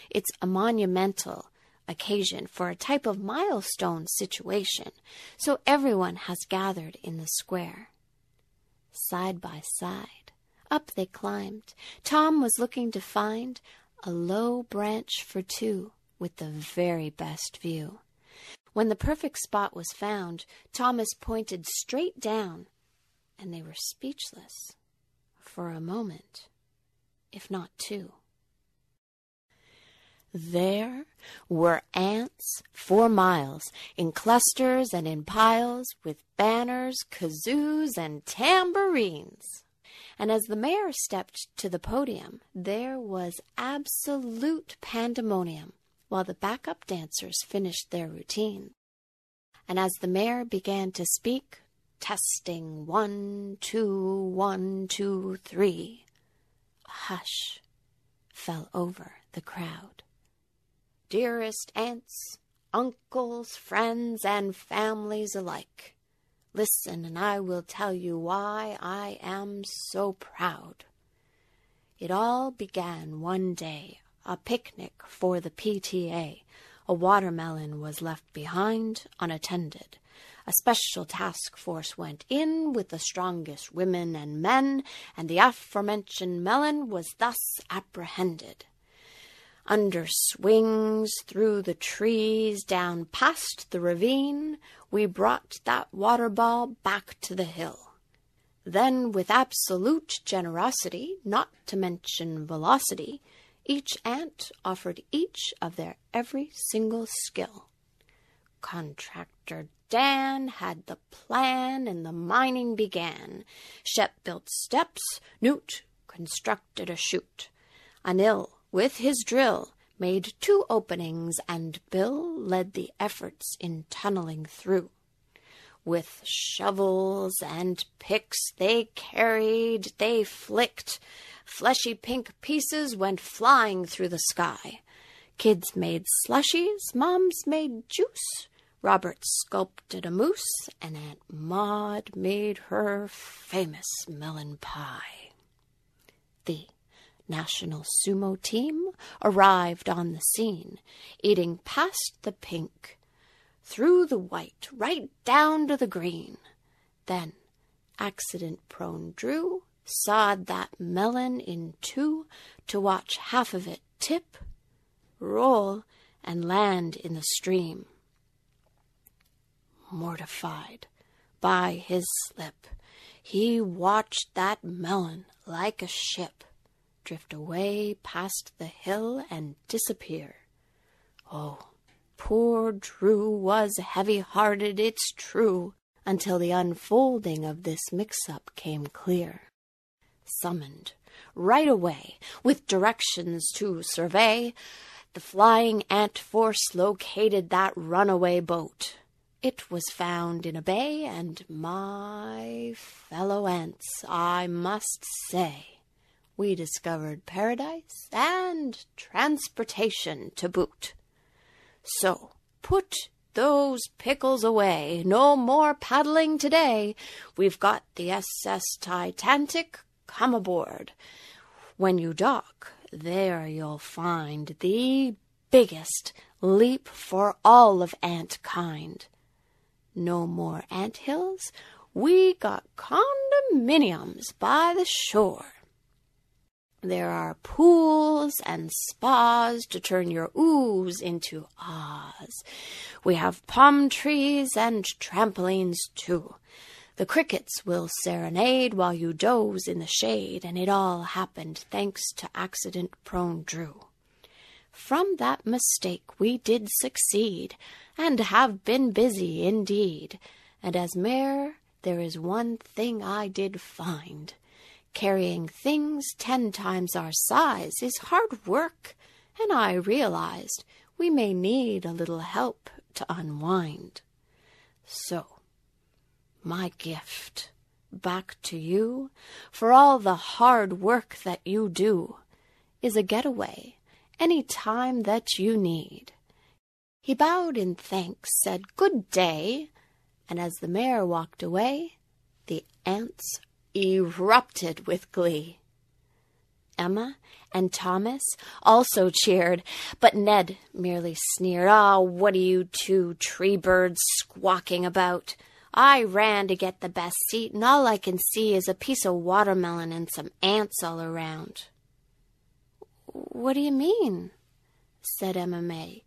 It's a monumental occasion for a type of milestone situation, so everyone has gathered in the square. Side by side, up they climbed. Tom was looking to find a low branch for two with the very best view. When the perfect spot was found, Thomas pointed straight down, and they were speechless for a moment, if not two. There were ants 4 miles, in clusters and in piles, with banners, kazoos, and tambourines. And as the mayor stepped to the podium, there was absolute pandemonium while the backup dancers finished their routine. And as the mayor began to speak, testing 1, 2, 1, 2, 3, a hush fell over the crowd. Dearest aunts, uncles, friends, and families alike, listen and I will tell you why I am so proud. It all began one day, a picnic for the PTA. A watermelon was left behind, unattended. A special task force went in with the strongest women and men, and the aforementioned melon was thus apprehended. Under swings, through the trees, down past the ravine, we brought that water ball back to the hill. Then, with absolute generosity, not to mention velocity, each ant offered each of their every single skill. Contractor Dan had the plan, and the mining began. Shep built steps, Newt constructed a chute. Anil, with his drill, made 2 openings, and Bill led the efforts in tunneling through. With shovels and picks they carried, they flicked. Fleshy pink pieces went flying through the sky. Kids made slushies, moms made juice. Robert sculpted a moose, and Aunt Maud made her famous melon pie. The National Sumo Team arrived on the scene, eating past the pink, through the white, right down to the green. Then accident-prone Drew sawed that melon in 2 to watch half of it tip, roll, and land in the stream. Mortified by his slip, he watched that melon like a ship drift away past the hill and disappear. Oh, poor Drew was heavy-hearted, it's true, until the unfolding of this mix-up came clear. Summoned right away, with directions to survey, the flying ant force located that runaway boat. It was found in a bay, and my fellow ants, I must say, we discovered paradise and transportation to boot. So put those pickles away. No more paddling today. We've got the SS Titanic. Come aboard. When you dock, there you'll find the biggest leap for all of ant kind. No more ant hills. We got condominiums by the shore. There are pools and spas to turn your oohs into ahs. We have palm trees and trampolines, too. The crickets will serenade while you doze in the shade, and it all happened thanks to accident-prone Drew. From that mistake we did succeed, and have been busy indeed. And as mayor, there is one thing I did find. Carrying things 10 times our size is hard work, and I realized we may need a little help to unwind. So, my gift back to you for all the hard work that you do is a getaway any time that you need. He bowed in thanks, said good day, and as the mare walked away, the ants erupted with glee. Emma and Thomas also cheered, but Ned merely sneered. "Ah, what are you two tree birds squawking about? I ran to get the best seat, and all I can see is a piece of watermelon and some ants all around." "What do you mean?" said Emma May.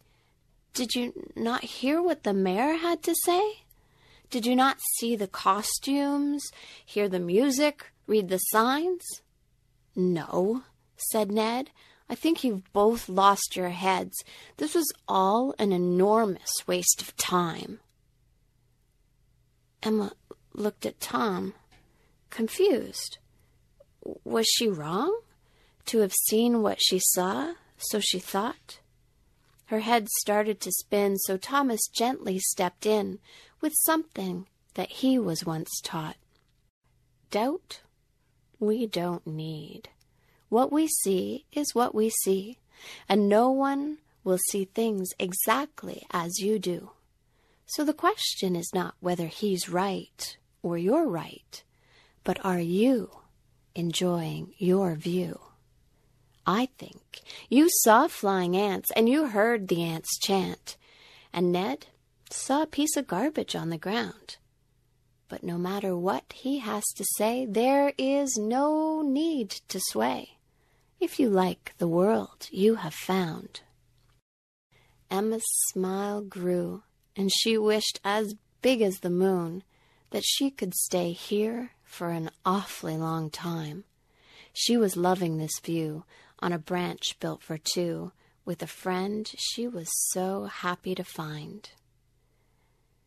"Did you not hear what the mayor had to say? Did you not see the costumes, hear the music, read the signs?" "No," said Ned. "I think you've both lost your heads. This was all an enormous waste of time." Emma looked at Tom, confused. Was she wrong to have seen what she saw, so she thought? Her head started to spin, so Thomas gently stepped in with something that he was once taught. Doubt we don't need. What we see is what we see, and no one will see things exactly as you do. So the question is not whether he's right or you're right, but are you enjoying your view? I think you saw flying ants and you heard the ants chant, and Ned saw a piece of garbage on the ground. But no matter what he has to say, there is no need to sway if you like the world you have found. Emma's smile grew, and she wished, as big as the moon, that she could stay here for an awfully long time. She was loving this view on a branch built for two, with a friend she was so happy to find.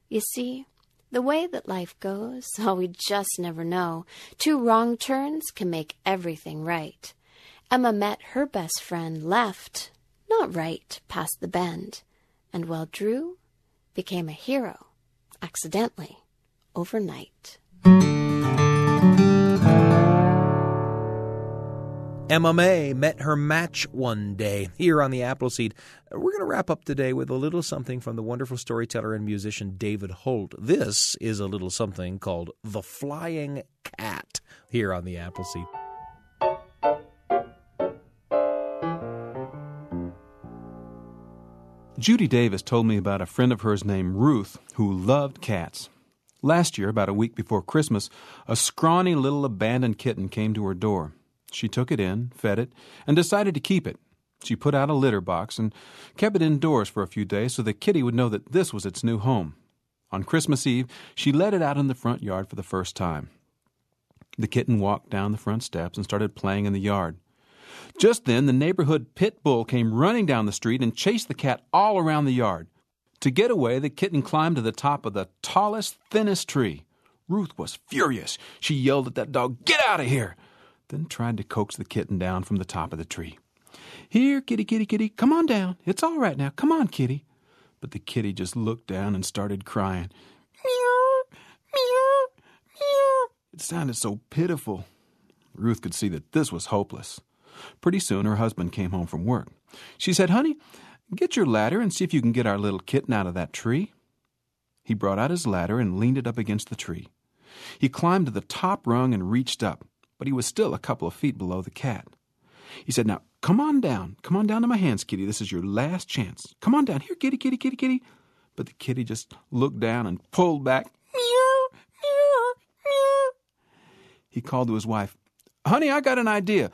You see, the way that life goes, oh, we just never know. Two wrong turns can make everything right. Emma met her best friend left, not right, past the bend, and while Drew became a hero, accidentally, overnight. Emma May met her match one day here on The Appleseed. We're going to wrap up today with a little something from the wonderful storyteller and musician David Holt. This is a little something called The Flying Cat here on The Appleseed. Judy Davis told me about a friend of hers named Ruth who loved cats. Last year, about a week before Christmas, a scrawny little abandoned kitten came to her door. She took it in, fed it, and decided to keep it. She put out a litter box and kept it indoors for a few days so the kitty would know that this was its new home. On Christmas Eve, she let it out in the front yard for the first time. The kitten walked down the front steps and started playing in the yard. Just then, the neighborhood pit bull came running down the street and chased the cat all around the yard. To get away, the kitten climbed to the top of the tallest, thinnest tree. Ruth was furious. She yelled at that dog, "Get out of here!" then tried to coax the kitten down from the top of the tree. "Here, kitty, kitty, kitty, come on down. It's all right now. Come on, kitty." But the kitty just looked down and started crying. "Meow, meow, meow." It sounded so pitiful. Ruth could see that this was hopeless. Pretty soon her husband came home from work. She said, "Honey, get your ladder and see if you can get our little kitten out of that tree." He brought out his ladder and leaned it up against the tree. He climbed to the top rung and reached up, but he was still a couple of feet below the cat. He said, "Now, come on down to my hands, kitty. This is your last chance. Come on down. Here, kitty, kitty, kitty, kitty." But the kitty just looked down and pulled back. "Meow, meow, meow." He called to his wife, "Honey, I got an idea.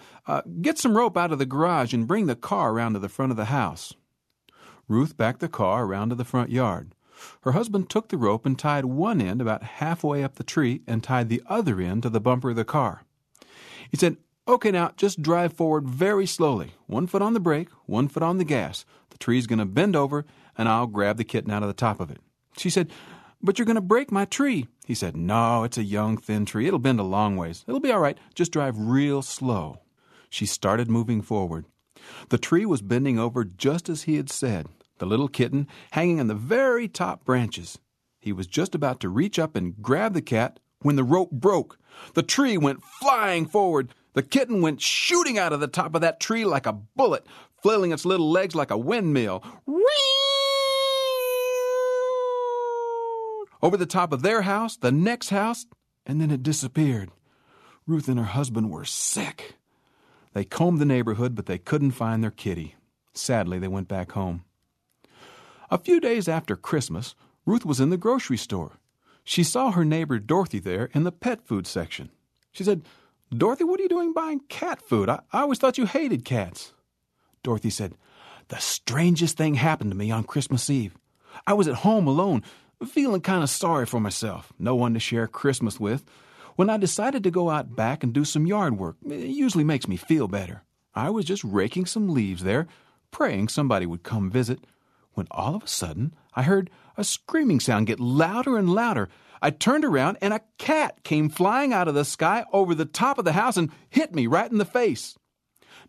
Get some rope out of the garage and bring the car around to the front of the house." Ruth backed the car around to the front yard. Her husband took the rope and tied one end about halfway up the tree and tied the other end to the bumper of the car. He said, "Okay, now, just drive forward very slowly. One foot on the brake, one foot on the gas. The tree's going to bend over, and I'll grab the kitten out of the top of it." She said, "But you're going to break my tree." He said, "No, it's a young, thin tree. It'll bend a long ways. It'll be all right. Just drive real slow." She started moving forward. The tree was bending over just as he had said, the little kitten hanging on the very top branches. He was just about to reach up and grab the cat when the rope broke. The tree went flying forward. The kitten went shooting out of the top of that tree like a bullet, flailing its little legs like a windmill. Over the top of their house, the next house, and then it disappeared. Ruth and her husband were sick. They combed the neighborhood, but they couldn't find their kitty. Sadly, they went back home. A few days after Christmas, Ruth was in the grocery store. She saw her neighbor Dorothy there in the pet food section. She said, "Dorothy, what are you doing buying cat food? I always thought you hated cats." Dorothy said, "The strangest thing happened to me on Christmas Eve. I was at home alone, feeling kind of sorry for myself, no one to share Christmas with, when I decided to go out back and do some yard work. It usually makes me feel better. I was just raking some leaves there, praying somebody would come visit, when all of a sudden I heard a screaming sound get louder and louder. I turned around and a cat came flying out of the sky over the top of the house and hit me right in the face.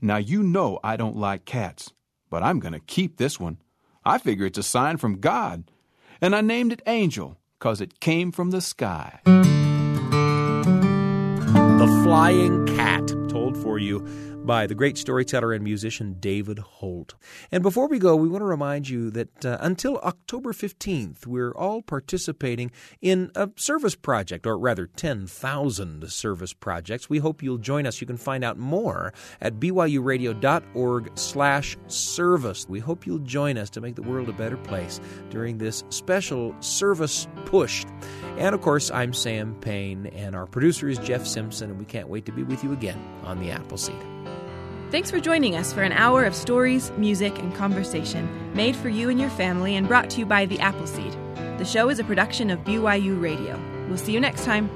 Now you know I don't like cats, but I'm going to keep this one. I figure it's a sign from God. And I named it Angel, 'cause it came from the sky." The Flying Cat, told for you by the great storyteller and musician David Holt. And before we go, we want to remind you that until October 15th, we're all participating in a service project, or rather 10,000 service projects. We hope you'll join us. You can find out more at BYUradio.org/service. We hope you'll join us to make the world a better place during this special service push. And, of course, I'm Sam Payne, and our producer is Jeff Simpson, and we can't wait to be with you again on The Apple Seed. Thanks for joining us for an hour of stories, music, and conversation made for you and your family and brought to you by The Apple Seed. The show is a production of BYU Radio. We'll see you next time.